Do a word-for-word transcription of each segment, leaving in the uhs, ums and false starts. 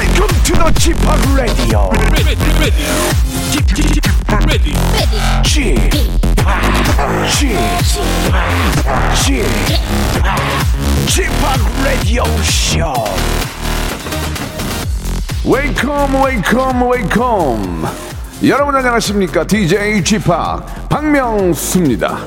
Welcome to the G Park Radio. Ready, ready, G Park Radio. G Park, G Park, G Park, G Park Radio Show. Welcome, welcome, welcome. 여러분 안녕하십니까? 디제이 G Park 박명수입니다.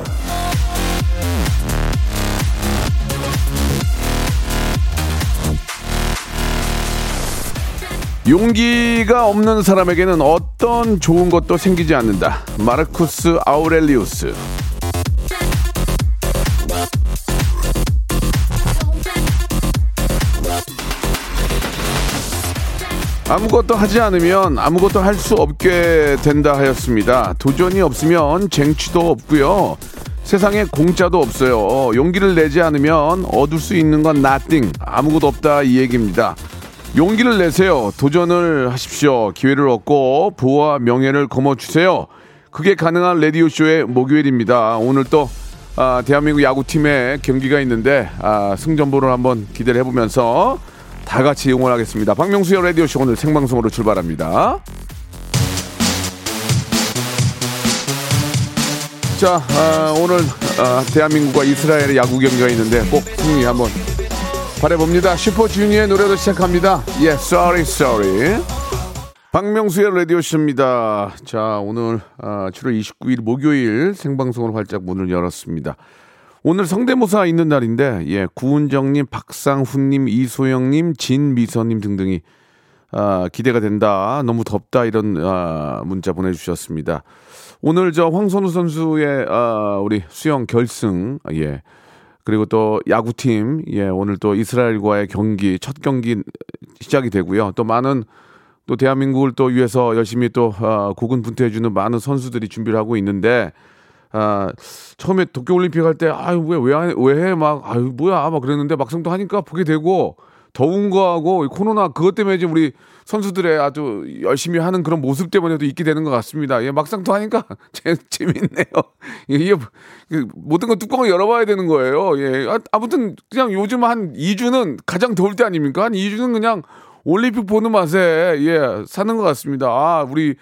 용기가 없는 사람에게는 어떤 좋은 것도 생기지 않는다. 마르쿠스 아우렐리우스. 아무것도 하지 않으면 아무것도 할 수 없게 된다 하였습니다. 도전이 없으면 쟁취도 없고요. 세상에 공짜도 없어요. 용기를 내지 않으면 얻을 수 있는 건 nothing, 아무것도 없다 이 얘기입니다. 용기를 내세요. 도전을 하십시오. 기회를 얻고 부와 명예를 거머쥐세요. 그게 가능한 라디오쇼의 목요일입니다. 오늘 또 아, 대한민국 야구팀의 경기가 있는데 아, 승전보를 한번 기대를 해보면서 다 같이 응원하겠습니다. 박명수의 라디오쇼 오늘 생방송으로 출발합니다. 자, 아, 오늘 아, 대한민국과 이스라엘의 야구 경기가 있는데 꼭 승리 한번 바라봅니다. 슈퍼주니어의 노래로 시작합니다. 예, Sorry Sorry. 박명수의 라디오쇼입니다. 자, 오늘 아, 칠월 이십구일 목요일 생방송으로 활짝 문을 열었습니다. 오늘 성대모사 있는 날인데 예, 구은정님, 박상훈님, 이소영님, 진미선님 등등이 아, 기대가 된다. 너무 덥다 이런 아, 문자 보내주셨습니다. 오늘 저 황선우 선수의 아, 우리 수영 결승 예. 그리고 또 야구팀 예 오늘 또 이스라엘과의 경기 첫 경기 시작이 되고요. 또 많은 또 대한민국을 또 위해서 열심히 또 어, 고군분투해주는 많은 선수들이 준비를 하고 있는데 아, 처음에 도쿄 올림픽 할 때 아유 왜 왜 왜 해 막 아유 뭐야 막 그랬는데 막상 또 하니까 보게 되고 더운 거하고 코로나 그것 때문에 지금 우리 선수들의 아주 열심히 하는 그런 모습 때문에도 있게 되는 것 같습니다. 예, 막상 또 하니까 재, 재밌네요. 이게 예, 모든 건 뚜껑을 열어봐야 되는 거예요. 예, 아, 아무튼 그냥 요즘 한 이 주는 가장 더울 때 아닙니까? 한 이 주는 그냥 올림픽 보는 맛에 예, 사는 것 같습니다. 아, 우리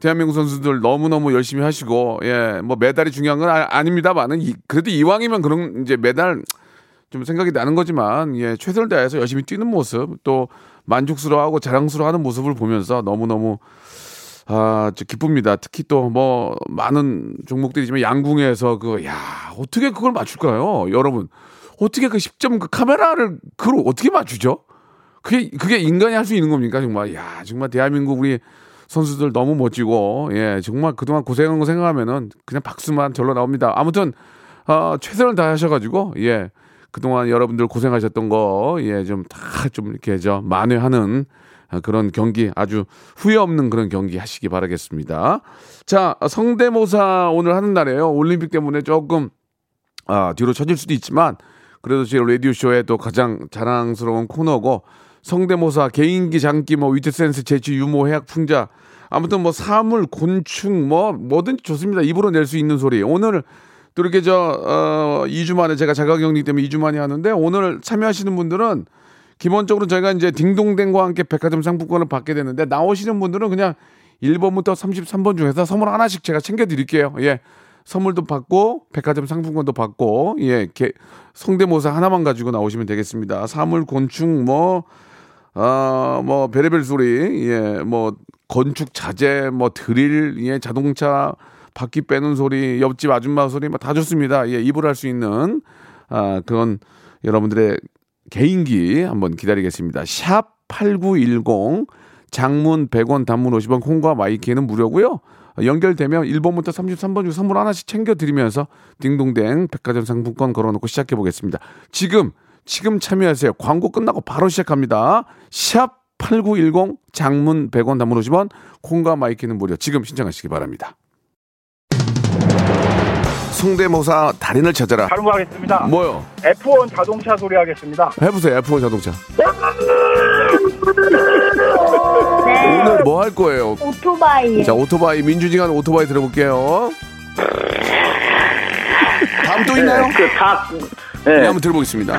대한민국 선수들 너무너무 열심히 하시고 예, 뭐 메달이 중요한 건 아, 아닙니다만은 이, 그래도 이왕이면 그런 이제 메달 좀 생각이 나는 거지만 예, 최선을 다해서 열심히 뛰는 모습 또 만족스러워하고 자랑스러워하는 모습을 보면서 너무너무 아, 기쁩니다. 특히 또 뭐 많은 종목들이지만 양궁에서 그 야 어떻게 그걸 맞출까요? 여러분 어떻게 그 십 점 그 카메라를 그걸 어떻게 맞추죠? 그게 그게 인간이 할 수 있는 겁니까? 정말 야 정말 대한민국 우리 선수들 너무 멋지고 예 정말 그동안 고생한 거 생각하면은 그냥 박수만 절로 나옵니다. 아무튼 어, 최선을 다하셔가지고 예. 그동안 여러분들 고생하셨던 거, 예, 좀 다 좀 이렇게 저 만회하는 그런 경기, 아주 후회 없는 그런 경기 하시기 바라겠습니다. 자, 성대모사 오늘 하는 날이에요. 올림픽 때문에 조금, 아, 뒤로 처질 수도 있지만, 그래도 제 라디오쇼에 또 가장 자랑스러운 코너고, 성대모사, 개인기, 장기, 뭐, 위트센스, 재치, 유머, 해학, 풍자, 아무튼 뭐, 사물, 곤충, 뭐, 뭐든지 좋습니다. 입으로 낼 수 있는 소리. 오늘, 또 이렇게 저 어, 이 주 만에 제가 자가격리 때문에 이 주 만에 하는데 오늘 참여하시는 분들은 기본적으로 저희가 이제 딩동댕과 함께 백화점 상품권을 받게 되는데 나오시는 분들은 그냥 일 번부터 삼십삼 번 중에서 선물 하나씩 제가 챙겨드릴게요. 예, 선물도 받고 백화점 상품권도 받고 예, 개, 성대모사 하나만 가지고 나오시면 되겠습니다. 사물, 곤충, 뭐, 어, 뭐 베레벨 소리, 예, 뭐 건축 자재, 뭐 드릴, 예, 자동차 바퀴 빼는 소리, 옆집 아줌마 소리, 다 좋습니다. 예, 입을 할 수 있는 아, 그런 여러분들의 개인기 한번 기다리겠습니다. 샵 팔구일공, 장문 백 원, 단문 오십 원, 콩과 마이키는 무료고요. 연결되면 일 번부터 삼십삼 번 중 선물 하나씩 챙겨드리면서 딩동댕 백화점 상품권 걸어놓고 시작해보겠습니다. 지금, 지금 참여하세요. 광고 끝나고 바로 시작합니다. 샵 팔구일공, 장문 백 원, 단문 오십 원, 콩과 마이키는 무료. 지금 신청하시기 바랍니다. 성대모사 달인을 찾아라. 다른 거 하겠습니다. 뭐요? 에프원 자동차 소리 하겠습니다. 해보세요. 에프원 자동차. 오늘 뭐 할 거예요? 오토바이. 자, 오토바이. 민주지간 오토바이 들어볼게요. 다음 또 있나요? 네, 그 닭. 네. 네, 한번 들어보겠습니다.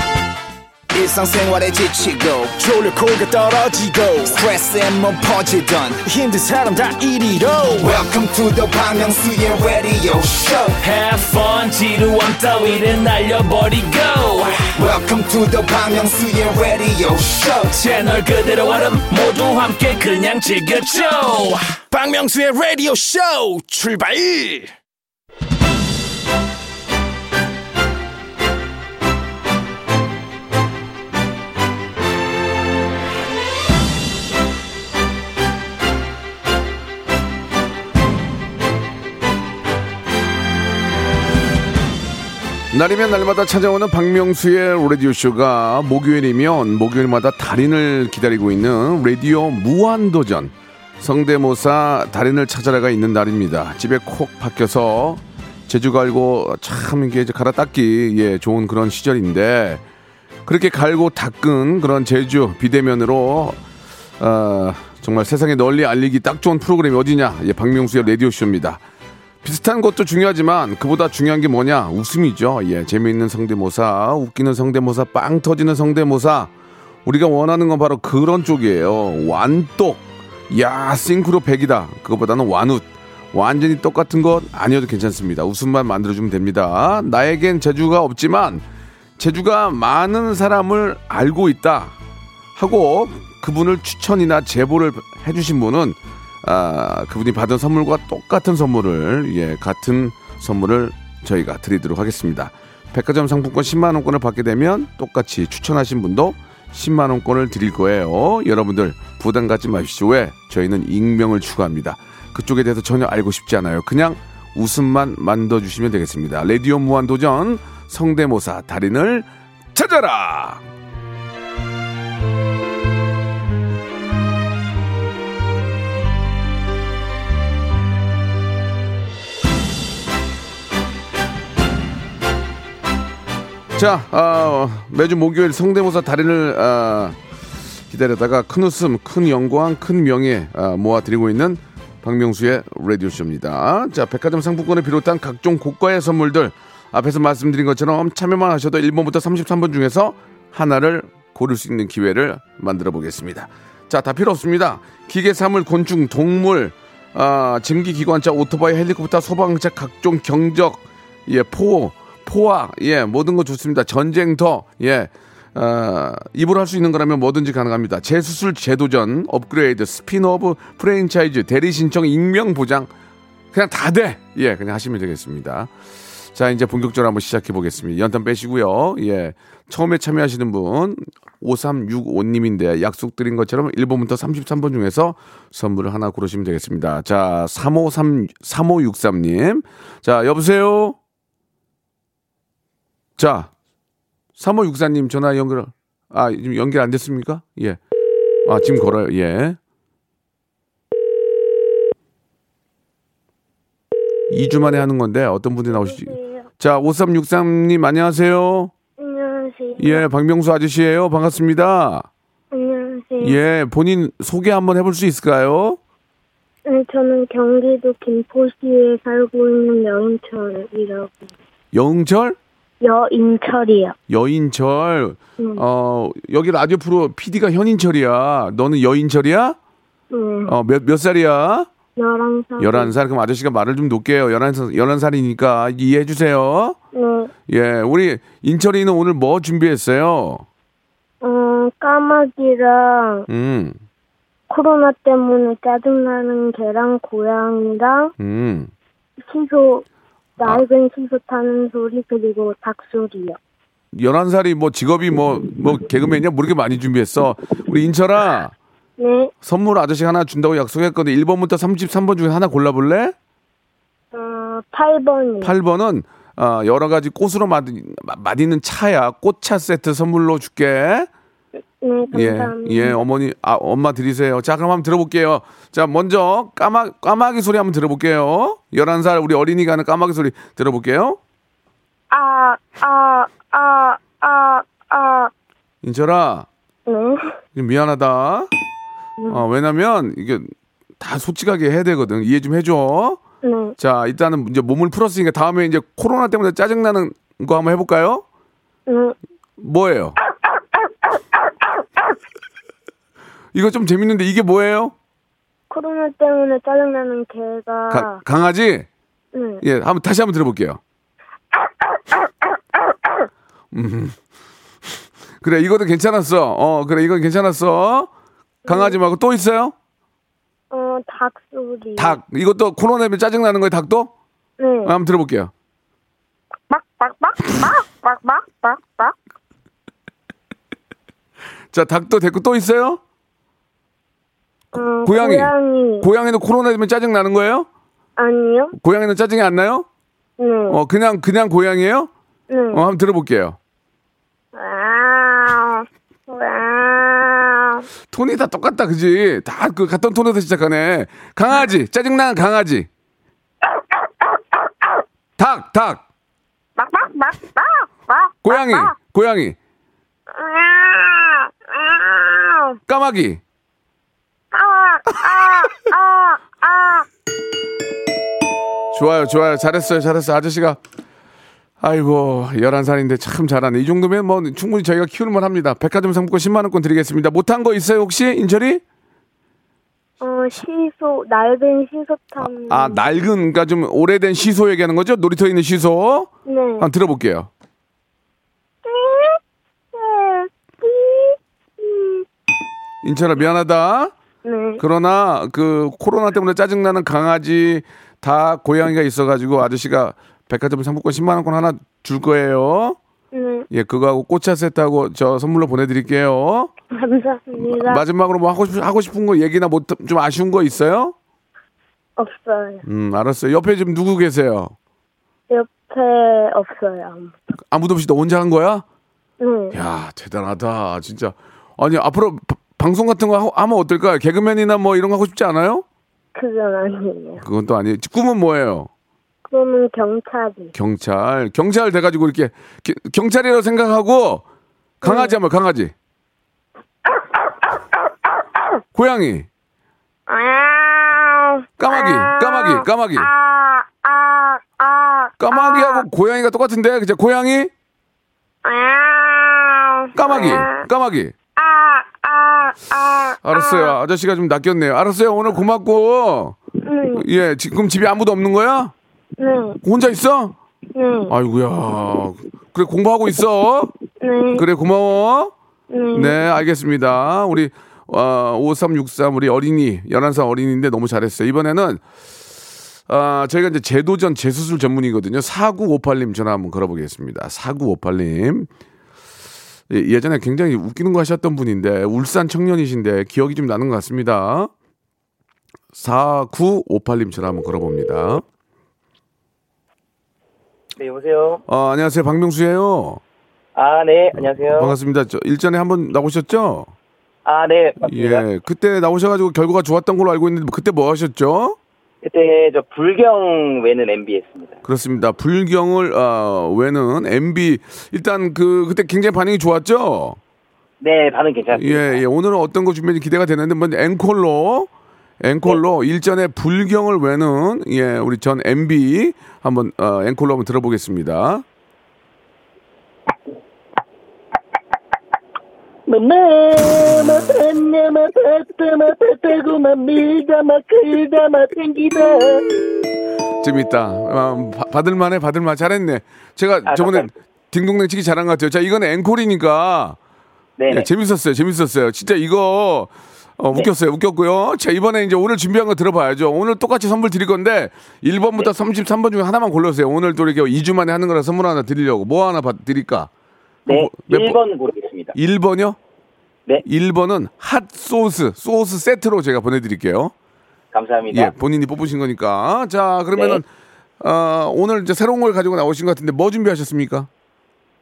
일상생활에 지치고, 졸려 코가 떨어지고, 스트레스에 몸 퍼지던, 힘든 사람 다 이리로. Welcome to the 박명수의 radio show. Have fun, 지루함 따위를 날려버리고. Welcome to the 박명수의 radio show. 채널 그대로 와름 모두 함께 그냥 즐겨줘. 박명수의 radio show 출발! 날이면 날마다 찾아오는 박명수의 라디오쇼가 목요일이면 목요일마다 달인을 기다리고 있는 라디오 무한도전 성대모사 달인을 찾아라가 있는 날입니다. 집에 콕 박혀서 제주 갈고 참 이게 갈아 닦기 예, 좋은 그런 시절인데 그렇게 갈고 닦은 그런 제주 비대면으로 어, 정말 세상에 널리 알리기 딱 좋은 프로그램이 어디냐 예, 박명수의 라디오쇼입니다. 비슷한 것도 중요하지만 그보다 중요한 게 뭐냐 웃음이죠. 예, 재미있는 성대모사, 웃기는 성대모사, 빵 터지는 성대모사. 우리가 원하는 건 바로 그런 쪽이에요. 완똑, 야 싱크로 백이다. 그거보다는 완웃, 완전히 똑같은 것 아니어도 괜찮습니다. 웃음만 만들어주면 됩니다. 나에겐 재주가 없지만 재주가 많은 사람을 알고 있다 하고 그분을 추천이나 제보를 해주신 분은 아, 그분이 받은 선물과 똑같은 선물을 예, 같은 선물을 저희가 드리도록 하겠습니다. 백화점 상품권 십만 원권을 받게 되면 똑같이 추천하신 분도 십만 원권을 드릴 거예요. 여러분들 부담 갖지 마십시오. 왜? 저희는 익명을 추구합니다. 그쪽에 대해서 전혀 알고 싶지 않아요. 그냥 웃음만 만들어주시면 되겠습니다. 라디오 무한도전 성대모사 달인을 찾아라. 자, 어, 매주 목요일 성대모사 달인을 어, 기다려다가 큰 웃음, 큰 영광, 큰 명예 어, 모아드리고 있는 박명수의 라디오쇼입니다. 자, 백화점 상품권을 비롯한 각종 고가의 선물들 앞에서 말씀드린 것처럼 참여만 하셔도 일 번부터 삼십삼 번 중에서 하나를 고를 수 있는 기회를 만들어 보겠습니다. 자, 다 필요 없습니다. 기계, 사물, 곤충, 동물, 어, 증기기관차, 오토바이, 헬리콥터, 소방차, 각종 경적, 예, 포 포화, 예, 모든 거 좋습니다. 전쟁터, 예, 어, 입으로 할 수 있는 거라면 뭐든지 가능합니다. 재수술, 재도전, 업그레이드, 스피노브, 프랜차이즈, 대리신청, 익명보장, 그냥 다 돼! 예, 그냥 하시면 되겠습니다. 자, 이제 본격적으로 한번 시작해 보겠습니다. 연탄 빼시고요. 예, 처음에 참여하시는 분, 오삼육오 님인데, 약속드린 것처럼 일 번부터 삼십삼 번 중에서 선물을 하나 고르시면 되겠습니다. 자, 삼오삼, 삼오육삼 님. 자, 여보세요? 자, 삼오육사 님 전화 연결, 아, 지금 연결 안 됐습니까? 예. 아, 지금 걸어요, 예. 이 주 만에 하는 건데, 어떤 분이 나오시지? 자, 오삼육삼 님, 안녕하세요. 안녕하세요. 예, 박명수 아저씨예요. 반갑습니다. 안녕하세요. 예, 본인 소개 한번 해볼 수 있을까요? 네, 저는 경기도 김포시에 살고 있는 여인철이라고. 여인철? 여인철이요. 여인철. 응. 어, 여기 라디오 프로 피디가 현인철이야. 너는 여인철이야? 응. 어, 몇, 몇 살이야? 열한 살. 열한 살. 그럼 아저씨가 말을 좀 놓을게요. 열한 살, 열한 살이니까 이해해 주세요. 응. 예, 우리 인철이는 오늘 뭐 준비했어요? 어, 까마귀랑, 음. 코로나 때문에 짜증나는 개랑 고양이랑, 음. 시소, 낡은 시소 타는 소리, 그리고 닭소리요. 열한 살이 뭐 직업이 뭐, 뭐 개그맨이냐? 모르게 많이 준비했어. 우리 인철아. 네. 선물 아저씨 하나 준다고 약속했거든. 일 번부터 삼십삼 번 중에 하나 골라볼래? 어, 팔 번이요. 팔 번은 어, 여러 가지 꽃으로 맛, 맛있는 차야. 꽃차 세트 선물로 줄게. 네, 감사합니다. 예, 예, 어머니, 아, 엄마 드리세요. 자, 그럼 한번 들어볼게요. 자, 먼저 까마, 까마귀 소리 한번 들어볼게요. 열한 살 우리 어린이가 하는 까마귀 소리 들어볼게요. 아, 아, 아, 아, 아. 인철아. 네. 미안하다. 어, 왜냐면 이게 다 솔직하게 해야 되거든. 이해 좀 해줘. 네. 자, 일단은 이제 몸을 풀었으니까 다음에 이제 코로나 때문에 짜증나는 거 한번 해볼까요? 네. 뭐예요? 이거 좀 재밌는데 이게 뭐예요? 코로나 때문에 짜증나는 개가 가, 강아지? 네. 예, 한번 다시 한번 들어볼게요. 음. 그래, 이것도 괜찮았어. 어, 그래, 이건 괜찮았어. 강아지 말고 또 있어요? 어, 닭 소리. 닭. 이것도 코로나 때문에 짜증나는 거예요, 닭도? 네. 한번 들어볼게요. 막, 막, 막, 막, 막, 막, 막, 막. 자, 닭도 됐고 또 있어요? 음, 고양이. 고양이. 고양이도 코로나 때문에 짜증나는 거예요? 아니요. 고양이는 짜증이 안 나요? 네. 어, 그냥, 그냥 고양이에요? 네. 어, 한번 들어볼게요. 와우. 와우. 톤이 다 똑같다, 그지? 다 그 같은 톤에서 시작하네. 강아지. 짜증나는 강아지. 닭, 닭. 막, 막, 막, 막, 막. 고양이. 막, 막. 고양이. 까마귀. 좋아요, 좋아요. 잘했어요, 잘했어요. 아저씨가. 아이고, 열한 살인데 참 잘하네. 이 정도면 뭐 충분히 저희가 키울 만합니다. 백화점 상품권 십만 원권 드리겠습니다. 못한 거 있어요, 혹시? 인철이? 어, 시소, 낡은 시소탕. 아, 아, 낡은, 그러니까 좀 오래된 시소 얘기하는 거죠? 놀이터에 있는 시소? 네. 한번 들어볼게요. 인철아, 미안하다. 네. 그러나 그 코로나 때문에 짜증나는 강아지, 닭, 고양이가 있어가지고 아저씨가 백화점 상품권 십만 원권 하나 줄 거예요. 네. 예, 그거하고 꽃차 세트하고 저 선물로 보내드릴게요. 감사합니다. 마, 마지막으로 뭐 하고 싶, 하고 싶은 거 얘기나 뭐 좀 아쉬운 거 있어요? 없어요. 음, 알았어요. 옆에 지금 누구 계세요? 옆에 없어요. 아무도 없이 너 혼자 한 거야? 네. 야, 대단하다, 진짜. 아니, 앞으로 바, 방송 같은 거 하면 어떨까요? 개그맨이나 뭐 이런 거 하고 싶지 않아요? 그건 아니에요. 그건 또 아니에요. 꿈은 뭐예요? 그러면 경찰이. 경찰. 경찰 돼가지고 이렇게 기, 경찰이라고 생각하고 강아지 한번 네. 강아지. 고양이. 까마귀. 까마귀. 까마귀. 까마귀하고 고양이가 똑같은데 그죠? 고양이. 까마귀. 까마귀. 알았어요. 아저씨가 좀 낚였네요. 알았어요. 오늘 고맙고. 예, 지금 집에 아무도 없는 거야? 네. 혼자 있어? 네. 아이고야. 그래, 공부하고 있어? 네. 그래, 고마워. 네. 네, 알겠습니다. 우리 어, 오삼육삼 우리 어린이, 열한 살 어린이인데 너무 잘했어요. 이번에는 어, 저희가 이제 재도전, 재수술 전문이거든요. 사구오팔 님 전화 한번 걸어보겠습니다. 사구오팔 님. 예전에 굉장히 웃기는 거 하셨던 분인데 울산 청년이신데 기억이 좀 나는 것 같습니다. 사구오팔 님 전화 한번 걸어봅니다. 네, 여보세요. 아, 안녕하세요. 박명수예요. 아, 네. 안녕하세요. 반갑습니다. 저 일전에 한번 나오셨죠? 아, 네. 맞습니다. 예. 그때 나오셔 가지고 결과가 좋았던 걸로 알고 있는데 그때 뭐 하셨죠? 그때 저 불경 외는 엠비 했습니다. 그렇습니다. 불경을 어, 외는 엠비. 일단 그 그때 굉장히 반응이 좋았죠? 네, 반응 괜찮습니다. 예, 예. 오늘은 어떤 거 준비했는지 기대가 되는데 먼저 앵콜로 앵콜로 네. 일전에 불경을 외는 예 우리 전 엠비 한번 어, 앵콜로 한번 들어보겠습니다. 재밌다. 어, 받을만해, 받을만. 잘했네. 제가 아, 저번에 잠깐. 딩동댕 치기 잘한 것 같아요. 자, 이건 앵콜이니까 예, 재밌었어요, 재밌었어요. 진짜 이거. 어, 네. 웃겼어요. 웃겼고요. 자, 이번에 이제 오늘 준비한 거 들어봐야죠. 오늘 똑같이 선물 드릴 건데 일 번부터 네. 삼십삼 번 중에 하나만 골라주세요. 오늘 또 이렇게 이 주 만에 하는 거라 선물 하나 드리려고. 뭐 하나 받, 드릴까? 네, 뭐, 일 번 고르겠습니다. 일 번이요? 네. 일 번은 핫소스, 소스 세트로 제가 보내드릴게요. 감사합니다. 예, 본인이 뽑으신 거니까. 자, 그러면은 네. 어, 오늘 이제 새로운 걸 가지고 나오신 것 같은데 뭐 준비하셨습니까?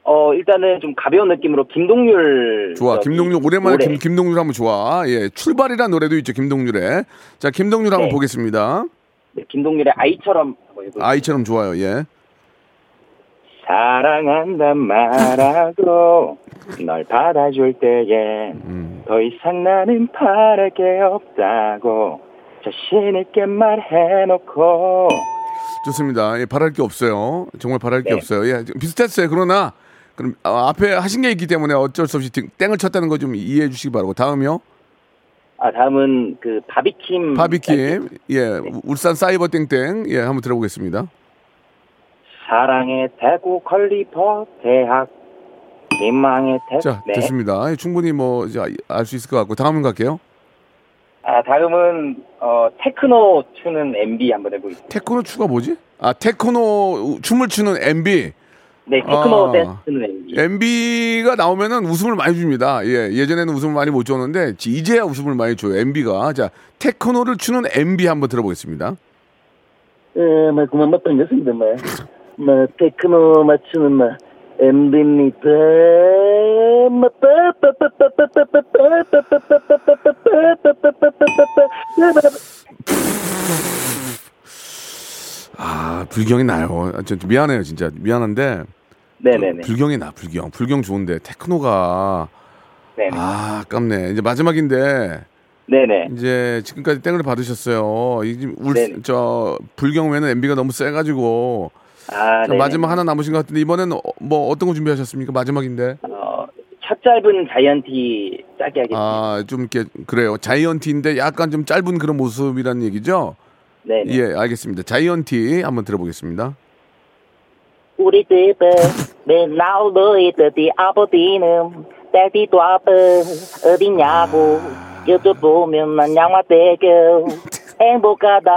어, 일단은 좀 가벼운 느낌으로 김동률. 좋아, 김동률. 오랜만에 노래. 김, 김동률 한번 좋아. 예, 출발이라는 노래도 있죠, 김동률의. 자, 김동률 네. 한번 보겠습니다. 네, 김동률의 아이처럼. 아이처럼 좋아요, 예. 사랑한단 말하고 널 받아줄 때에 음. 더 이상 나는 바랄 게 없다고 자신있게 말해놓고. 좋습니다. 예, 바랄 게 없어요. 정말 바랄 네. 게 없어요. 예, 비슷했어요. 그러나 그럼 아, 앞에 하신 게 있기 때문에 어쩔 수 없이 땡을 쳤다는 거 좀 이해해 주시기 바라고. 다음이요. 아, 다음은 그 바비킴. 바비킴. 예, 네. 울산 사이버땡땡. 예, 한번 들어보겠습니다. 사랑의 대구 걸리버 대학 희망의 대학. 자, 됐습니다. 충분히 뭐 알 수 있을 것 같고. 다음은 갈게요. 아, 다음은 어, 테크노 추는 엠비 한번 해보겠습니다. 테크노 추가 뭐지? 아, 테크노 춤을 추는 엠비. 네, 테크노 아, 댄스 추는 엠비. 엠비가 나오면은 웃음을 많이 줍니다. 예, 예전에는 웃음을 많이 못 줬는데 이제야 웃음을 많이 줘요, 엠비가. 자, 테크노를 추는 엠비 한번 들어보겠습니다. 예, 말 그만 맞던 것입니다, 말. 마 테크노 맞추는 마 엠비입니다. 아, 불경이 나요. 아, 진짜 미안해요, 진짜 미안한데. 네네네. 불경이 나, 불경. 불경 좋은데 테크노가. 네네. 아, 아깝네. 이제 마지막인데. 네네. 이제 지금까지 땡을 받으셨어요. 이 울 저 불경 외에는 엠비가 너무 세가지고. 아, 자, 마지막 하나 남으신 것 같은데 이번엔 어, 뭐 어떤 거 준비하셨습니까? 마지막인데. 어, 첫 짧은 자이언티 짧게 하겠습니다. 아, 좀 이렇게 그래요. 자이언티인데 약간 좀 짧은 그런 모습이라는 얘기죠? 네. 예, 알겠습니다. 자이언티 한번 들어보겠습니다. 우리 집은 맨날로이 듯이 아버지는 딸비도 아빠 어디냐고 여쭤보면 난 양화대교 행복하다.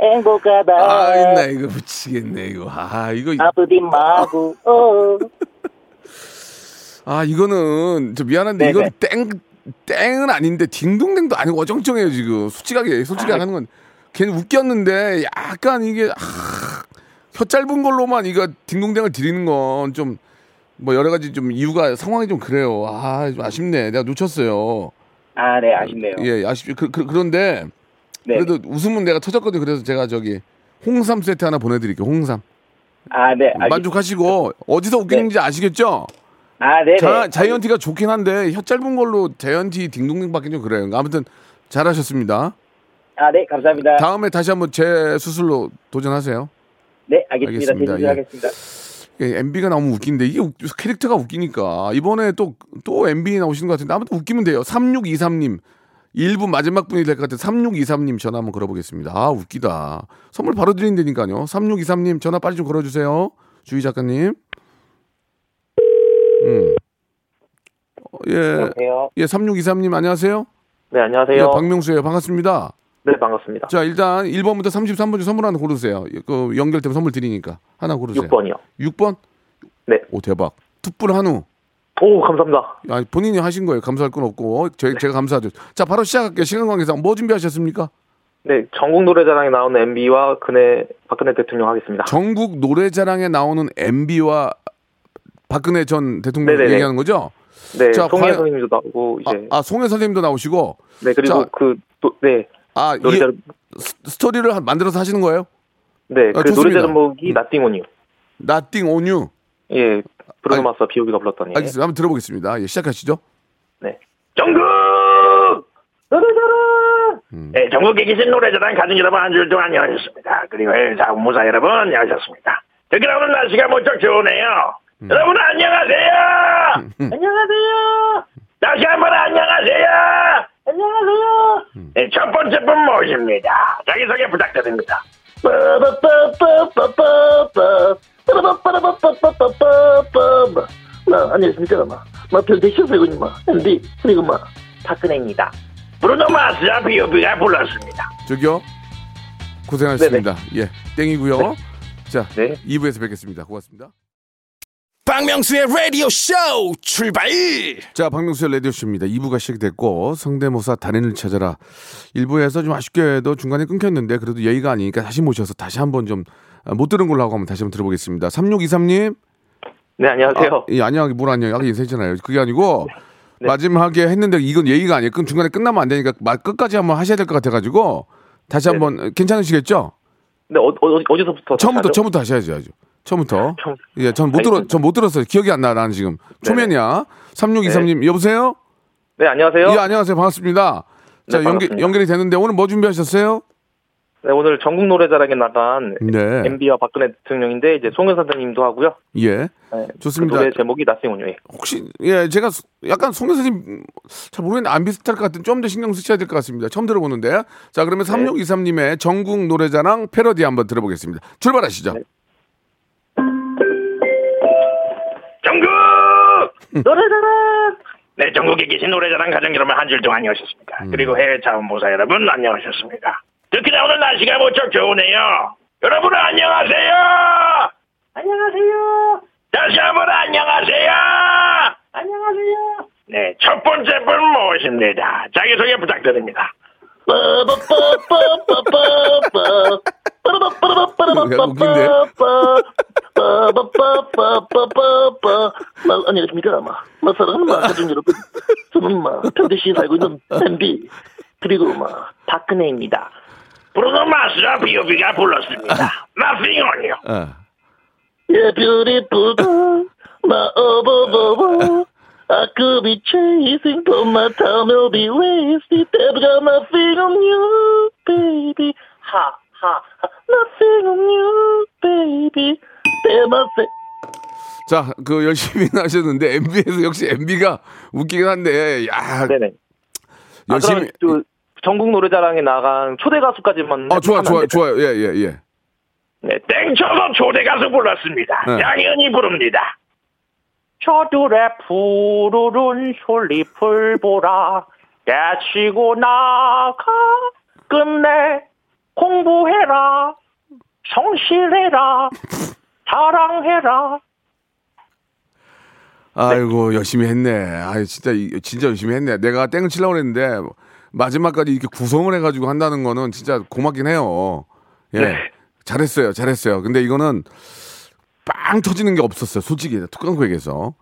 행복하다. 아, 나 이거 미치겠네 이거. 아, 이거. 아프디 마구. 아, 이거는 저 미안한데 네네. 이건 땡 땡은 아닌데 딩동댕도 아니고 어정쩡해요 지금. 솔직하게 솔직하게 아, 하는 건 괜히 웃겼는데 약간 이게 아, 혀 짧은 걸로만 이거 딩동댕을 드리는 건 좀 뭐 여러 가지 좀 이유가 상황이 좀 그래요. 아, 좀 아쉽네. 내가 놓쳤어요. 아, 네, 아쉽네요. 예, 아쉽. 그, 그 그런데. 네. 그래도 웃음은 내가 터졌거든요. 그래서 제가 저기 홍삼 세트 하나 보내드릴게요. 홍삼. 아, 네. 알겠습니다. 만족하시고 어디서 웃기는지 네. 아시겠죠? 아, 네. 자이언티가 좋긴 한데 혀 짧은 걸로 자이언티 딩동댕 받긴 좀 그래요. 아무튼 잘하셨습니다. 아, 네. 감사합니다. 다음에 다시 한번 제 수술로 도전하세요. 네, 알겠습니다. 알겠습니다. 하겠습니다. 예. 예, 엠비가 나오면 웃긴데 이게 캐릭터가 웃기니까 이번에 또 또 엠비 나오시는 것 같은데 아무튼 웃기면 돼요. 삼육이삼 님. 일 분 마지막 분이 될 것 같은 삼육이삼 님 전화 한번 걸어보겠습니다. 아, 웃기다. 선물 바로 드린다니까요. 삼육이삼 님 전화 빨리 좀 걸어주세요. 주희 작가님. 음. 어, 예. 안녕하세요. 예, 삼육이삼 님 안녕하세요. 네, 안녕하세요. 예, 박명수예요. 반갑습니다. 네, 반갑습니다. 자, 일단 일 번부터 삼십삼 번 중 선물 하나 고르세요. 그 연결되면 선물 드리니까 하나 고르세요. 육 번이요. 육 번? 네. 오, 대박. 투뿔 한우. 오, 감사합니다. 아, 본인이 하신 거예요. 감사할 건 없고 제, 네. 제가 감사하죠. 자, 바로 시작할게요. 시간 관계상 뭐 준비하셨습니까? 네, 전국 노래자랑에 나오는 엠비와 근혜 박근혜 대통령 하겠습니다. 전국 노래자랑에 나오는 엠비와 박근혜 전 대통령 네네네. 얘기하는 거죠? 네, 자, 송혜 과연... 선생님도 나오고 이제 아, 아 송혜 선생님도 나오시고 네, 그리고 그 네, 아, 노래자랑 스토리를 만들어서 하시는 거예요? 네, 아, 그 노래자랑목이 Nothing on You. Nothing on You. 예. 브루노마스와 비오기가 불렀더니. 알겠습니다. 한번 들어보겠습니다. 예, 시작하시죠. 네. 전국 노래자랑. 음. 네, 전국에 계신 노래자랑 가족 여러분 한 주 동안 안녕하셨습니다. 그리고 회사원 무사 여러분 안녕하셨습니다. 여기 나오는 날씨가 무척 좋으네요. 음. 여러분 안녕하세요. 안녕하세요. 다시 한번 안녕하세요. 안녕하세요. 음. 네, 첫 번째 분 모십니다. 자기소개 부탁드립니다. 빠바바바바바바 빠바바바바바바바바 나 안녕하십니까 마 마 별대 쇼세군이 마 엠비 그리고 마 박근혜입니다. 브루노 마스와 비오비가 불렀습니다. 저기요 고생하셨습니다. 네네. 예 땡이고요. 네. 자 네. 이 부에서 뵙겠습니다. 고맙습니다. 박명수의 라디오 쇼 출발! 자, 박명수의 라디오 쇼입니다. 이 부가 시작됐고 성대모사 달인을 찾아라. 일 부에서 좀 아쉽게도 중간에 끊겼는데 그래도 예의가 아니니까 다시 모셔서 다시 한번 좀 못 들은 걸로 하고 한번 다시 한번 들어보겠습니다. 삼육이삼 님. 네, 안녕하세요. 아, 예, 안녕하게 뭘 안녕? 아까 인사했잖아요. 그게 아니고 네. 마지막에 했는데 이건 예의가 아니에요. 그럼 중간에 끝나면 안 되니까 끝까지 한번 하셔야 될 것 같아가지고 다시 한번 네. 괜찮으시겠죠? 네, 어, 어, 어디서부터? 처음부터 처음부터 하셔야죠. 아주. 처음부터. 처음... 예, 전 못 들어, 전 못 들었어요. 기억이 안 나, 나는 지금. 초면이야. 삼육이삼 님, 네. 여보세요? 네, 안녕하세요. 예, 안녕하세요. 반갑습니다. 네, 자, 반갑습니다. 연기, 연결이 됐는데 오늘 뭐 준비하셨어요? 네, 오늘 전국 노래자랑에 나간 네. 엠비와 박근혜 대통령인데 이제 송현 선생님도 하고요. 예, 네, 좋습니다. 그 노래 제목이 Nothing on You. 혹시 예, 제가 약간 송현 선생님 잘 모르겠는데 안 비슷할 것 같은 좀 더 신경 쓰셔야 될 것 같습니다. 처음 들어보는데. 자, 그러면 네. 삼육이삼 님의 전국 노래자랑 패러디 한번 들어보겠습니다. 출발하시죠. 네. 노래자랑 네 전국에 계신 노래자랑 가정 여러분 한 주 동안 안녕하셨습니까? 음. 그리고 해외 자원봉사 여러분 안녕하셨습니까? 특히나 오늘 날씨가 무척 좋으네요. 여러분 안녕하세요. 안녕하세요. 다시 한번 안녕하세요. 안녕하세요. 네, 첫 번째 분 모십니다. 자기소개 부탁드립니다. 뽀뽀뽀뽀뽀뽀뽀 뽀뽀뽀뽀뽀뽀뽀 빠빠빠빠빠빠 안녕하십니까. 마 마사랑 마 가족 여러분 저는 마 평택시에 살고 있는 엠비 그리고 마 박근혜입니다. 브루노 마스와 비오비가 불렀습니다. Nothing on you. Yeah, beautiful girl, my overboard. I could be chasing, but my time will be wasted. I've got nothing on you, baby. Ha ha, nothing on you, baby. 자, 그 열심히 하셨는데 엠비에서 역시 엠비가 웃기긴 한데 야. 네네. 열심히 아, 그 전국 노래자랑에 나간 초대 가수까지만. 아, 좋아, 좋아, 좋아요. 예, 예, 예. 네, 땡쳐서 초대 가수 불렀습니다. 네. 장현이 부릅니다. 저들의 푸르른 솔잎을 보라 내치고 나가 끝내 공부해라 성실해라. 사랑해라. 아이고 열심히 했네. 아 진짜 진짜 열심히 했네. 내가 땡을 치려고 했는데 마지막까지 이렇게 구성을 해가지고 한다는 거는 진짜 고맙긴 해요. 예, 네. 잘했어요, 잘했어요. 근데 이거는 빵 터지는 게 없었어요. 솔직히 뚜껑국에서.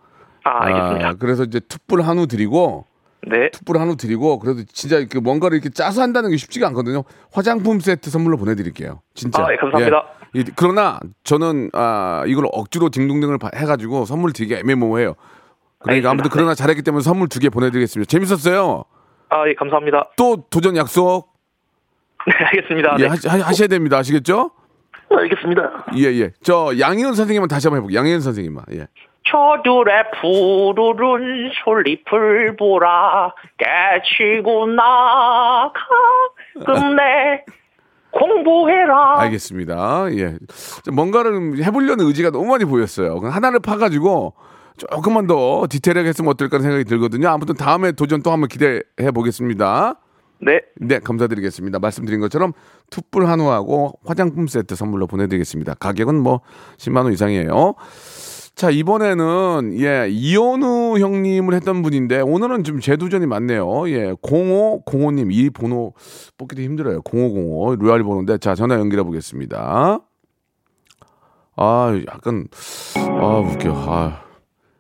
아, 알겠습니다. 아, 그래서 이제 투뿔 한우 드리고. 네. 투뿔 한우 드리고 그래도 진짜 이렇게 뭔가를 이렇게 짜서 한다는 게 쉽지가 않거든요. 화장품 세트 선물로 보내드릴게요. 진짜. 아, 예, 감사합니다. 예. 그러나 저는 아, 이걸 억지로 딩동댕을 해가지고 선물 드리기 애매모호해요. 그러니까 아무튼 그러나 잘했기 때문에 선물 두 개 보내드리겠습니다. 재밌었어요. 아, 예, 감사합니다. 또 도전 약속. 네, 알겠습니다. 예, 네. 하, 하, 하셔야 됩니다. 아시겠죠? 네, 알겠습니다. 예예. 예. 저 양희은 선생님만 다시 한번 해볼게요. 양희은 선생님만. 예. 저들의 푸르른 솔잎을 보라 깨치고 나가 끝내. 공부해라. 알겠습니다. 예, 뭔가를 해보려는 의지가 너무 많이 보였어요. 하나를 파가지고 조금만 더 디테일하게 했으면 어떨까 생각이 들거든요. 아무튼 다음에 도전 또 한번 기대해 보겠습니다. 네. 네, 감사드리겠습니다. 말씀드린 것처럼 투뿔 한우하고 화장품 세트 선물로 보내드리겠습니다. 가격은 뭐 십만 원 이상이에요. 자, 이번에는 예 이현우 형님을 했던 분인데 오늘은 좀 재도전이 많네요. 예, 공오공오 님 이 번호 뽑기도 힘들어요. 공오공오 루알이 번호인데 자 전화 연결해 보겠습니다. 아 약간 아 웃겨. 아.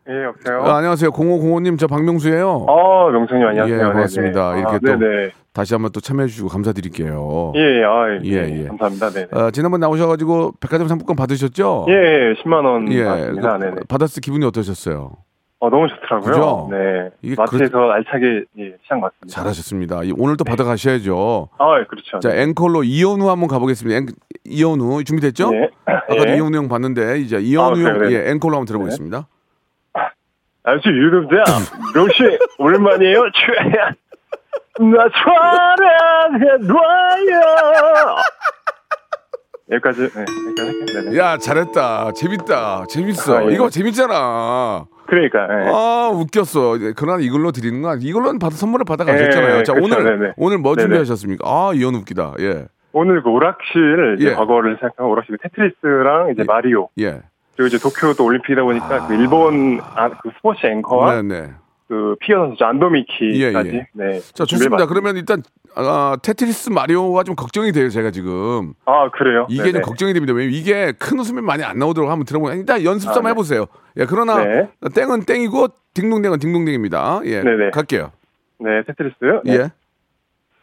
예, 여보세요. 아, 안녕하세요. 공오공오 님 저 박명수예요. 아 명수님 안녕하세요. 예, 반갑습니다. 네네. 이렇게 아, 또 네네. 다시 한번 또 참여해주시고 감사드릴게요. 예, 아, 예, 예, 예, 감사합니다. 네. 아, 지난번 나오셔가지고 백화점 상품권 받으셨죠? 예, 십만 원. 예, 아, 네. 받았을 때 기분이 어떠셨어요? 어, 너무 좋더라고요. 그죠? 네, 마트에서 그렇... 알차게 예, 시장 갔습니다. 잘하셨습니다. 오늘 또 네. 받아 가셔야죠. 아, 예, 그렇죠. 자, 앵콜로 이현우 한번 가보겠습니다. 앵... 이현우 준비됐죠? 예. 아까 예. 이현우 형 봤는데 이제 이현우 형 아, 그래, 그래. 예, 앵콜로 한번 들어보겠습니다. 아주 유럽이야. 역시 오랜만이에요, 최. 나 사랑해줘요. 여기까지. 네, 여기까지. 야 잘했다. 재밌다. 재밌어. 아, 예. 이거 재밌잖아. 그러니까. 예. 아 웃겼어. 그러나 이걸로 드리는 건 이걸로는 받아 선물을 받아 가셨잖아요. 예, 자 그렇죠, 오늘 네네. 오늘 뭐 준비하셨습니까? 아 이건 웃기다. 예. 오늘 그 오락실 이제 예. 과거를 생각하고 오락실 테트리스랑 이제 예. 마리오. 예. 그리고 이제 도쿄도 올림픽이다 보니까 아... 그 일본 아, 그 스포츠 앵커와 네네. 그 피어 선수 안도 미키까지. 예, 예. 네. 자, 좋습니다. 그러면 일단 아, 테트리스 마리오가 좀 걱정이 돼요, 제가 지금. 아, 그래요? 이게 네네. 좀 걱정이 됩니다. 왜냐면 이게 큰 웃음이 많이 안 나오도록 한번 들어보면 일단 연습삼아 아, 해보세요. 네. 예, 그러나 네. 땡은 땡이고 딩동댕은 딩동댕입니다. 예, 네네. 갈게요. 네, 테트리스요. 네. 예.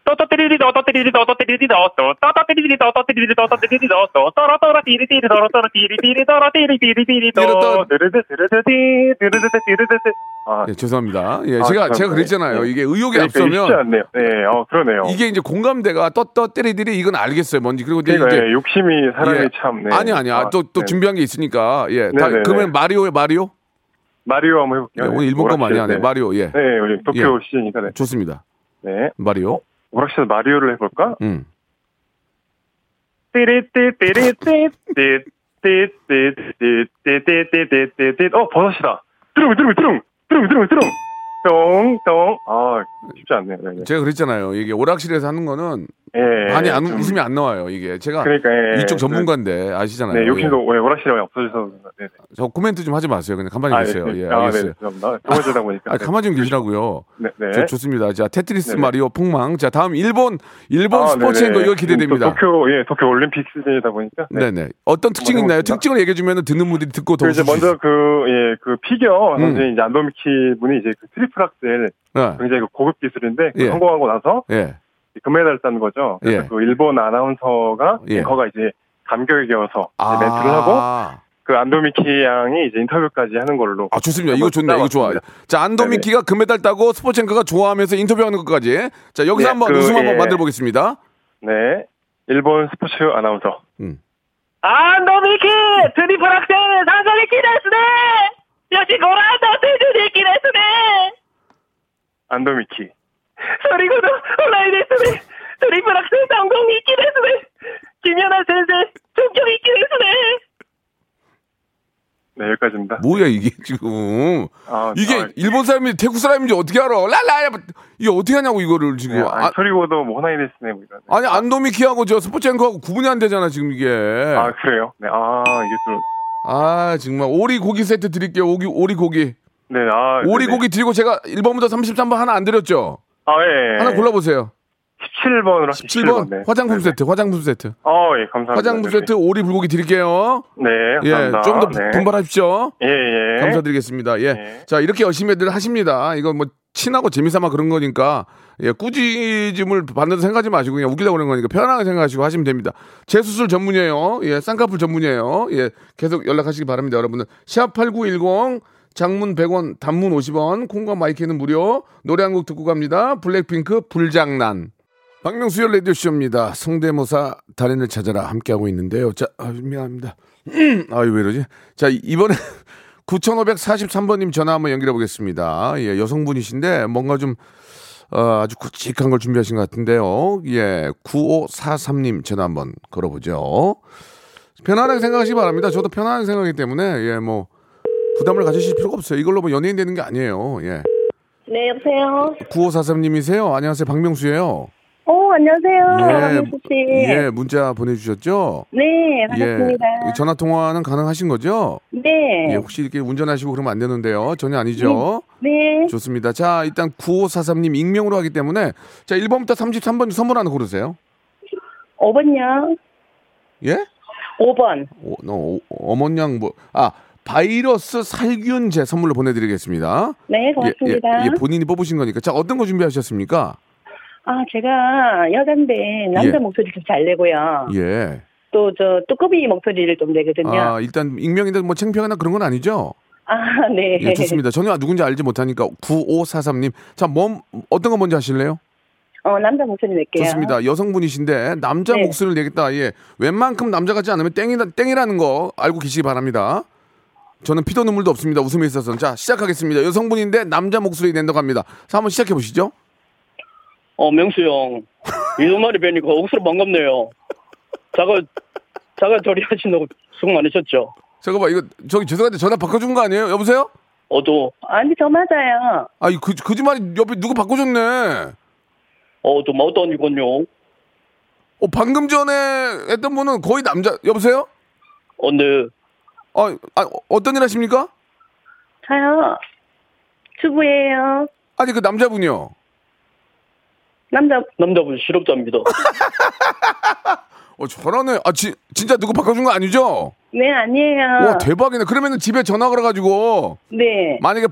떠떠뜨리리더 떠떠뜨리리더 떠떠뜨리리더 떠떠뜨리리더 떠떠뜨리리더 떠떠뜨리리더 떠떠떠라띠리띠리더러떠러띠리띠리더러띠리띠리더러띠리띠리더 드르드드드드드드드드드드드. 아, 예, 죄송합니다. 예, 아, 제가 죄송합니다. 제가 그랬잖아요. 네. 이게 의욕이 그러니까 앞서면 쉽지 않네요. 네, 어 그러네요. 이게 이제 공감대가 떠떠뜨리리리 이건 알겠어요. 뭔지 그리고 그러니까, 이제 예, 욕심이 사람이 예, 참. 네. 아니 아니야. 또 또 아, 네. 준비한 게 있으니까 예. 네, 다, 네, 그러면 네. 마리오의 마리오. 마리오 한번 해볼게요. 네, 오늘 일본 거 많이 하네. 마리오 예. 네, 우리 도쿄 시즌이니까. 네. 좋습니다. 네. 마리오. 오락실에서 마리오를 해볼까? 응. 띠리띠띠리띠띠띠띠띠띠띠띠띠띠띠띠띠 어, 버섯이다. 뚜룽, 뚜룽, 뚜룽, 뚜룽, 뚜룽, 뚜룽. 똥, 똥. 아, 쉽지 않네요. 네. 제가 그랬잖아요. 이게 오락실에서 하는 거는 예, 많이 안, 좀... 웃음이 안 나와요. 이게 제가 그러니까, 예, 이쪽 전문가인데 아시잖아요. 네, 욕심도 예. 오락실에 없어져서. 네, 네. 저 코멘트 좀 하지 마세요. 그냥 가만히 아, 계세요. 예, 예 아, 알겠어요. 네, 아, 보니까. 아, 가만히 좀 계시라고요. 네, 네. 저, 좋습니다. 자, 테트리스 네, 네. 마리오 폭망. 자, 다음 일본 일본 아, 스포츠인 거 이거 기대됩니다. 도쿄 예, 도쿄 올림픽 시즌이다 보니까. 네, 네. 어떤 특징이 있나요? 해봅시다. 특징을 얘기해 주면은 듣는 분들이 듣고 더. 이제 먼저 그 예, 그 피겨 선생님 이제 안도 미키 분이 이제 그 트리플 악셀 네. 굉장히 고급 기술인데 예. 성공하고 나서 예. 금메달을 딴 거죠. 그래서 예. 그 일본 아나운서가 예. 거가 이제 감격에 겨워서 아~ 멘트를 하고 그 안도미키 양이 이제 인터뷰까지 하는 걸로. 아 좋습니다. 이거 좋네. 이거 좋아. 자 안도미키가 금메달 따고 스포츠앵커가 좋아하면서 인터뷰하는 것까지. 자 여기서 예, 한번 그, 웃음 예. 한번 만들어 보겠습니다. 네, 일본 스포츠 아나운서. 음. 안도미키 트리플 악셀 상상했기네스네. 역시 고란다 트리플 악셀ですね 안도미키. それほど来年ですねトリプルアクセルさんごみいきですね君はな先生東京いきですね 네, 여기까지입니다. 뭐야 이게 지금 아, 이게 아, 일본 사람인지 태국 사람인지 어떻게 알아? 랄라 이게 어떻게 하냐고 이거를 지금. 네, 아니, 아 소리고도 뭐 하나이 됐으네 우리가. 네. 아니 안도미키하고 저 스포츠 앵커하고 구분이 안 되잖아 지금 이게. 아 그래요? 네, 아 이게 또. 아 정말 오리 고기 세트 드릴게요. 오기 오리 고기. 네, 아, 오리 네네. 고기 드리고 제가 일 번부터 삼십삼 번 하나 안 드렸죠? 아, 예. 예. 하나 골라보세요. 십칠 번으로 십칠 번. 십칠 번 네. 화장품 네네. 세트, 화장품 세트. 아, 예, 감사합니다. 화장품 세트, 오리 불고기 드릴게요. 네, 감사합니다. 예, 좀 더 네. 분발하십시오. 예, 예. 감사드리겠습니다. 예. 예. 자, 이렇게 열심히들 하십니다. 이거 뭐, 친하고 재미삼아 그런 거니까, 예, 꾸짖음을 받는다 생각하지 마시고, 그냥 웃기려고 그런 거니까 편안하게 생각하시고 하시면 됩니다. 재수술 전문이에요. 예, 쌍꺼풀 전문이에요. 예, 계속 연락하시기 바랍니다, 여러분들. 샵팔구일공 장문 백 원, 단문 오십 원, 콩과 마이키는 무료. 노래 한 곡 듣고 갑니다. 블랙핑크 불장난. 박명수의 라디오쇼입니다. 성대모사 달인을 찾아라 함께하고 있는데요. 자, 아, 미안합니다. 아유, 왜 이러지? 자, 이번에 구천오백사십삼 번님 전화 한번 연결해 보겠습니다. 예, 여성분이신데 뭔가 좀 어, 아주 굵직한 걸 준비하신 것 같은데요. 예, 구오사삼님 전화 한번 걸어보죠. 편안하게 생각하시기 바랍니다. 저도 편안하게 생각하기 때문에 예, 뭐 부담을 가지실 필요가 없어요. 이걸로 뭐 연예인 되는 게 아니에요. 예. 네, 여보세요. 구오사삼님이세요? 안녕하세요. 박명수예요. 오, 안녕하세요. 예, 박명수 씨. 예, 문자 보내주셨죠? 네, 반갑습니다. 예, 전화 통화는 가능하신 거죠? 네. 예, 혹시 이렇게 운전하시고 그러면 안 되는데요. 전혀 아니죠? 네. 네. 좋습니다. 자, 일단 구오사삼님 익명으로 하기 때문에 자, 일 번부터 삼십삼 번 선물 하나 고르세요. 오 번요. 예? 오 번. 오, 너, 어머냥 뭐, 아. 바이러스 살균제 선물로 보내드리겠습니다. 네, 고맙습니다. 예, 예, 예, 본인이 뽑으신 거니까. 자, 어떤 거 준비하셨습니까? 아, 제가 여잔데 남자 예. 목소리 좀 잘 내고요. 예. 또 저 뚜꾸비 목소리를 좀 내거든요. 아, 일단 익명인데 뭐 창피하거나 그런 건 아니죠? 아, 네. 예, 좋습니다. 전혀 누군지 알지 못하니까 구오사삼님. 자, 뭐 어떤 거 먼저 하실래요? 어, 남자 목소리 낼게요. 좋습니다. 여성분이신데 남자 네. 목소리를 내겠다. 예. 웬만큼 남자 같지 않으면 땡이다, 땡이라는 거 알고 계시기 바랍니다. 저는 피도 눈물도 없습니다. 웃음에 있어서는. 자, 시작하겠습니다. 여성분인데 남자 목소리 낸다고 합니다. 자, 한번 시작해 보시죠. 어, 명수 형. 이런 말이 뵈니까 억수로 반갑네요. 자가, 자가 저리 하시느라고 수고 많으셨죠? 잠깐만, 이거, 저기 죄송한데 전화 바꿔준 거 아니에요? 여보세요? 어, 또. 아니, 저 맞아요. 아니, 그, 거짓말이 옆에 누구 바꿔줬네. 어, 또 마우도 아니군요. 어, 방금 전에 했던 분은 거의 남자, 여보세요? 어, 네. 어, 아, 어떤 일 하십니까? 저요. 주부예요. 아니, 그 남자분이요. 남자, 남자분 실업자입니다. 어, 잘하네. 아, 지, 진짜 누구 바꿔준 거 아니죠? 네, 아니에요. 와, 대박이네. 그러면은 집에 전화 걸어가지고. 네. 만약에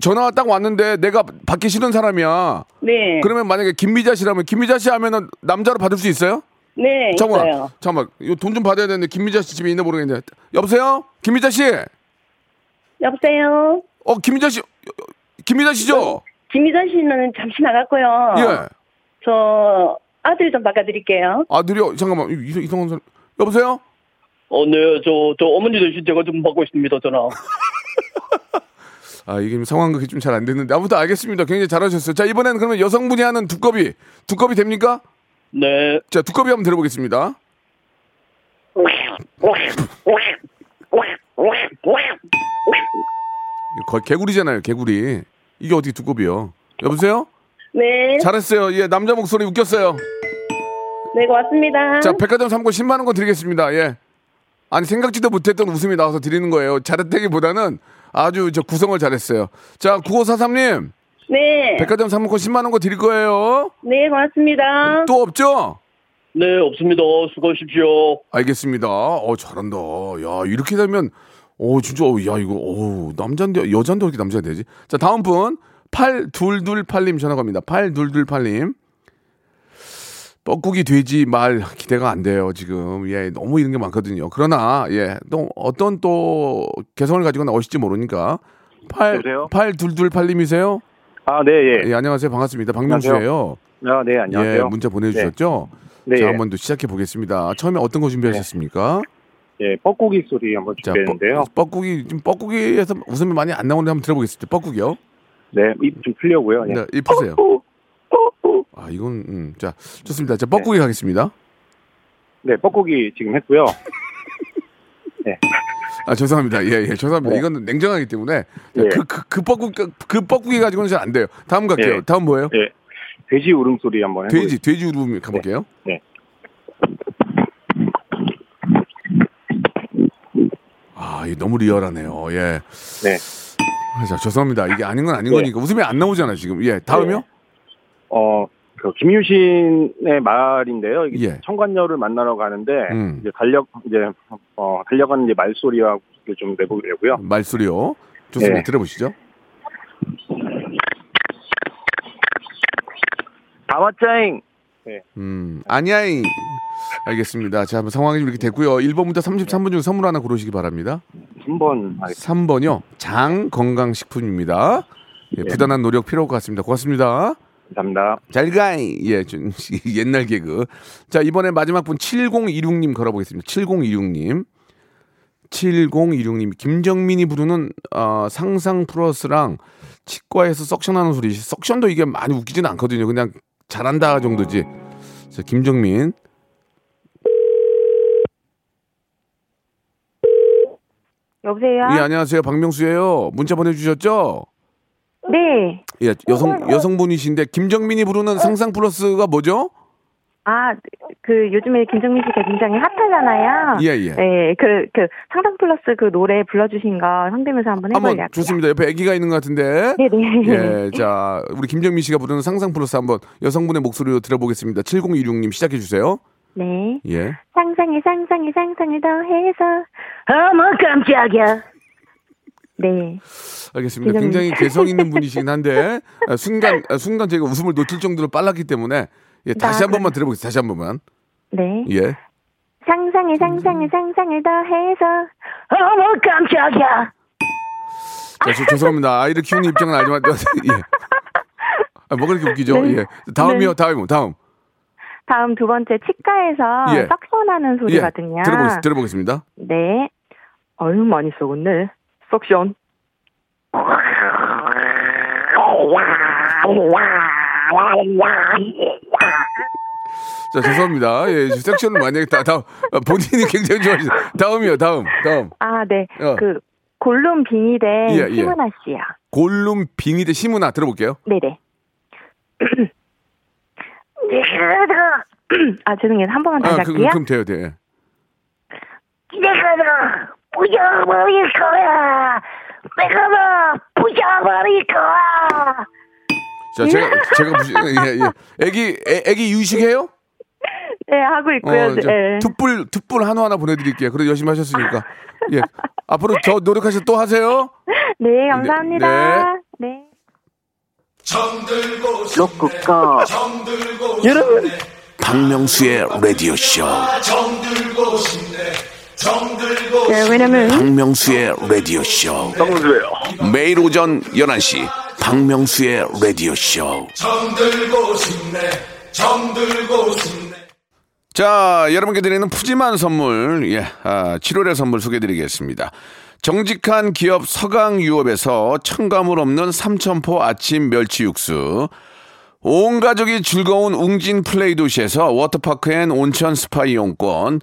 전화가 딱 왔는데 내가 받기 싫은 사람이야. 네. 그러면 만약에 김미자 씨라면, 김미자 씨 하면은 남자로 받을 수 있어요? 네. 잠깐만. 있어요. 잠깐만. 이거 돈 좀 받아야 되는데 김미자 씨 집에 있나 모르겠는데. 여보세요? 김미자 씨? 여보세요? 어, 김미자 씨. 김미자 씨죠? 김미자 씨는 잠시 나갔고요. 예. 저 아들 좀 바꿔드릴게요. 아들이요? 잠깐만. 이상, 이상한 사람. 여보세요? 어, 네. 저, 저 어머니 대신 제가 좀 받고 있습니다, 전화. 아, 이게 상황극이 좀 잘 안 됐는데. 아무튼 알겠습니다. 굉장히 잘하셨어요. 자, 이번에는 그러면 여성분이 하는 두꺼비. 두꺼비 됩니까? 네. 자, 두꺼비 한번 들어보겠습니다. 거의 개구리잖아요, 개구리. 이게 어떻게 두꺼비요? 여보세요? 네. 잘했어요. 예, 남자 목소리 웃겼어요. 네, 고맙습니다. 자, 백화점 상품 십만 원 드리겠습니다. 예. 아니, 생각지도 못했던 웃음이 나와서 드리는 거예요. 잘했다기보다는 아주 저 구성을 잘했어요. 자, 구오사삼 님. 네. 백화점 상품권 십만 원 드릴 거예요. 네, 고맙습니다. 또 없죠? 네, 없습니다. 수고하십시오. 알겠습니다. 어, 잘한다. 야, 이렇게 되면, 어, 진짜, 야, 이거, 어, 남잔데, 여잔데 어떻게 남자가 되지? 자, 다음 분. 팔이이팔 님 전화 갑니다. 팔이이팔 님. 뻐꾸기 돼지 말 기대가 안 돼요, 지금. 예, 너무 이런 게 많거든요. 그러나, 예, 또 어떤 또 개성을 가지고 나오실지 모르니까. 팔이이팔 님이세요? 아, 네, 예. 예, 안녕하세요. 반갑습니다. 박명수예요. 아, 네, 안녕하세요. 예, 문자 보내주셨죠? 네. 제가 네, 한번 더 시작해 보겠습니다. 처음에 어떤 거 준비하셨습니까? 예, 네, 뻐꾸기 소리 한번 준비했는데요. 뻐꾸기, 지금 뻐꾸기에서 웃음이 많이 안 나오는데 한번 들어보겠습니다. 뻐꾸기요. 네, 입 좀 풀려고요. 네, 입 푸세요. 아, 이건 음, 자, 좋습니다. 자, 뻐꾸기 네, 가겠습니다. 네, 뻐꾸기 지금 했고요. 네. 아, 죄송합니다. 예, 예, 죄송합니다. 네. 이건 냉정하기 때문에 네, 그, 그, 그 뻐꾸기, 그 뻐꾸기 가지고는 잘 안 돼요. 다음 갈게요. 네. 다음 뭐예요? 네. 돼지 울음소리 한번 해볼게요. 돼지, 돼지 울음 가볼게요. 네. 네. 아, 너무 리얼하네요. 예. 네. 자, 죄송합니다. 이게 아닌 건 아닌 네, 거니까 웃음이 안 나오잖아요, 지금. 예, 다음이요? 네. 어, 그 김유신의 말인데요. 이게 예, 청관녀를 만나러 가는데 음, 이제 달려 이제 어 달려가는 이제 말소리와 좀 내보려고요. 말소리요? 좋습니다. 네. 들어보시죠. 다 왔자잉. 네. 음, 아니야잉. 알겠습니다. 자, 상황이 이렇게 됐고요. 일 번부터 삼십삼 번 중 선물 하나 고르시기 바랍니다. 삼 번. 삼 번이요. 장 건강식품입니다. 예, 네. 부단한 노력 필요할 것 같습니다. 고맙습니다. 감사합니다. 잘가이. 예, 좀 옛날 개그. 자, 이번에 마지막 분 칠공이육 님 걸어보겠습니다. 칠공이육 님. 칠공이육 님. 김정민이 부르는 어, 상상 플러스랑 치과에서 석션하는 소리. 석션도 이게 많이 웃기진 않거든요. 그냥 잘한다 정도지. 자, 김정민. 여보세요? 예, 안녕하세요. 박명수예요. 문자 보내주셨죠? 네. 예, 여성, 여성분이신데 김정민이 부르는 상상 플러스가 뭐죠? 아, 그 요즘에 김정민 씨가 굉장히 핫하잖아요. 예, 예. 예, 그, 그 상상 플러스 그 노래 불러주신 거 상대면서 한번 해볼게요. 한번 좋습니다. 옆에 아기가 있는 것 같은데. 네, 네. 예, 자, 우리 김정민 씨가 부르는 상상 플러스 한번 여성분의 목소리로 들어보겠습니다. 칠공이육 님 시작해 주세요. 네. 예. 상상에 상상에 상상에 더해서 어머 깜짝이야. 네. 알겠습니다. 굉장히 개성 있는 분이시긴 한데 순간 순간 제가 웃음을 놓칠 정도로 빨랐기 때문에 예, 다시 한 번만 들어보겠습니다. 다시 한 번만. 네. 예. 상상에 상상에 상상에 더해서 어머 깜짝이야. 자, 저, 죄송합니다. 아이를 키우는 입장은 아니지만 예. 아, 뭐가 그렇게 웃기죠? 네. 예. 다음이요. 네. 다음 다음. 다음 두 번째 치과에서 예, 석션하는 소리거든요. 예. 들어보겠, 들어보겠습니다. 네. 아유, 많이 썩었네. 석션. 자, 죄송합니다. 예, 석션을 많이 했다. 다음, 본인이 굉장히 좋아하시죠. 다음이요. 다음. 다음. 아, 네. 어. 그 골룸 빙의대 예, 시문아 예, 씨요. 골룸 빙의대 시문아 들어볼게요. 네네. 아, 죄송해요. 한 번만 다시 아, 할게요. 그, 그럼 돼요, 돼. 부숴버릴 거야. 내가 막 부숴버릴 거야. 자, 제가, 제가 부시, 예, 예. 애기, 애, 애기 유식해요? 네, 하고 있고요. 어, 네. 득불, 득불 한우 하나 보내드릴게요. 그래도 열심히 하셨으니까. 예. 앞으로 더 노력하셔서 또 하세요. 네, 감사합니다. 네. 네. 네. 로쿠꺼 여러분 박명수의 라디오쇼 네, 왜냐면 박명수의 라디오쇼 매일 오전 열한 시 박명수의 라디오쇼 자 여러분께 드리는 푸짐한 선물 예, 아, 칠월의 선물 소개해드리겠습니다. 정직한 기업 서강유업에서 첨가물 없는 삼천포 아침 멸치 육수, 온 가족이 즐거운 웅진 플레이 도시에서 워터파크 앤 온천 스파 이용권,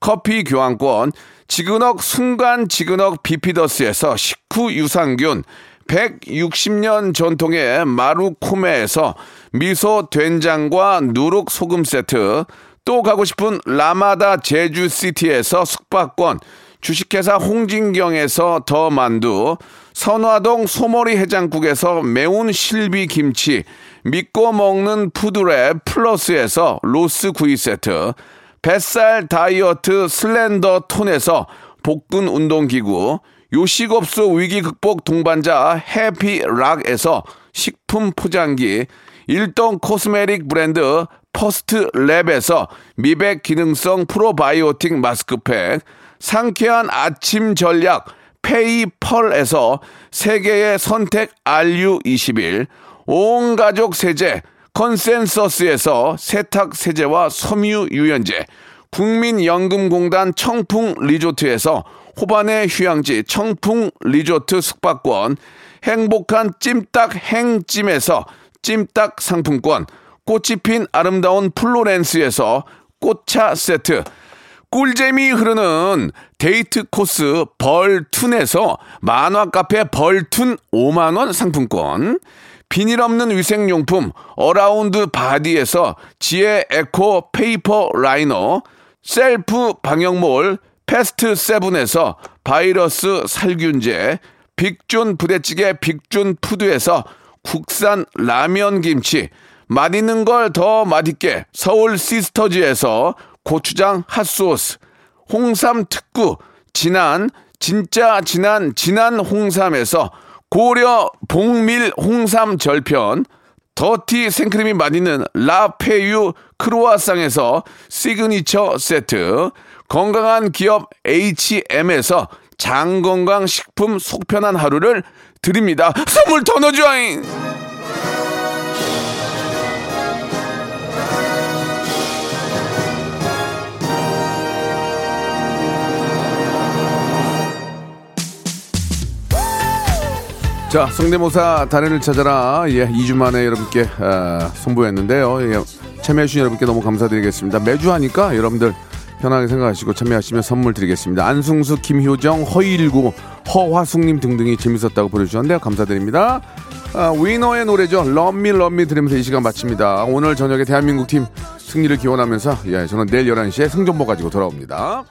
커피 교환권, 지그넉 순간 지그넉 비피더스에서 식후 유산균, 백육십 년 전통의 마루코메에서 미소 된장과 누룩 소금 세트, 또 가고 싶은 라마다 제주시티에서 숙박권, 주식회사 홍진경에서 더 만두, 선화동 소머리 해장국에서 매운 실비김치, 믿고 먹는 푸드랩 플러스에서 로스 구이 세트, 뱃살 다이어트 슬렌더 톤에서 복근 운동기구, 요식업소 위기 극복 동반자 해피락에서 식품 포장기, 일동 코스메틱 브랜드 퍼스트 랩에서 미백 기능성 프로바이오틱 마스크팩, 상쾌한 아침 전략 페이펄에서 세계의 선택 알유 이십일, 온 가족 세제 컨센서스에서 세탁 세제와 섬유 유연제, 국민연금공단 청풍 리조트에서 호반의 휴양지 청풍 리조트 숙박권, 행복한 찜닭 행찜에서 찜닭 상품권, 꽃이 핀 아름다운 플로렌스에서 꽃차 세트, 꿀잼이 흐르는 데이트 코스 벌툰에서 만화 카페 벌툰 오만 원 상품권, 비닐 없는 위생용품 어라운드 바디에서 지혜 에코 페이퍼 라이너, 셀프 방역몰 패스트 세븐에서 바이러스 살균제, 빅준 부대찌개 빅준 푸드에서 국산 라면 김치, 맛있는 걸 더 맛있게 서울 시스터즈에서 고추장 핫소스, 홍삼 특구 진한 진짜 진한 진한 홍삼에서 고려 복밀 홍삼 절편, 더티 생크림이 맛있는 라페유 크루아상에서 시그니처 세트, 건강한 기업 에이치엠에서 장건강 식품 속편한 하루를 드립니다. 선물 더 넣어줘잉! 자, 성대모사 달인을 찾아라. 예, 이 주 만에 여러분께 어, 선보였는데요. 예, 참여해주신 여러분께 너무 감사드리겠습니다. 매주 하니까 여러분들 편하게 생각하시고 참여하시면 선물 드리겠습니다. 안승수, 김효정, 허일구, 허화숙님 등등이 재밌었다고 보내주셨는데요. 감사드립니다. 아, 위너의 노래죠. Love Me, Love Me 들으면서 이 시간 마칩니다. 오늘 저녁에 대한민국 팀 승리를 기원하면서 예, 저는 내일 열한 시에 승전보 가지고 돌아옵니다.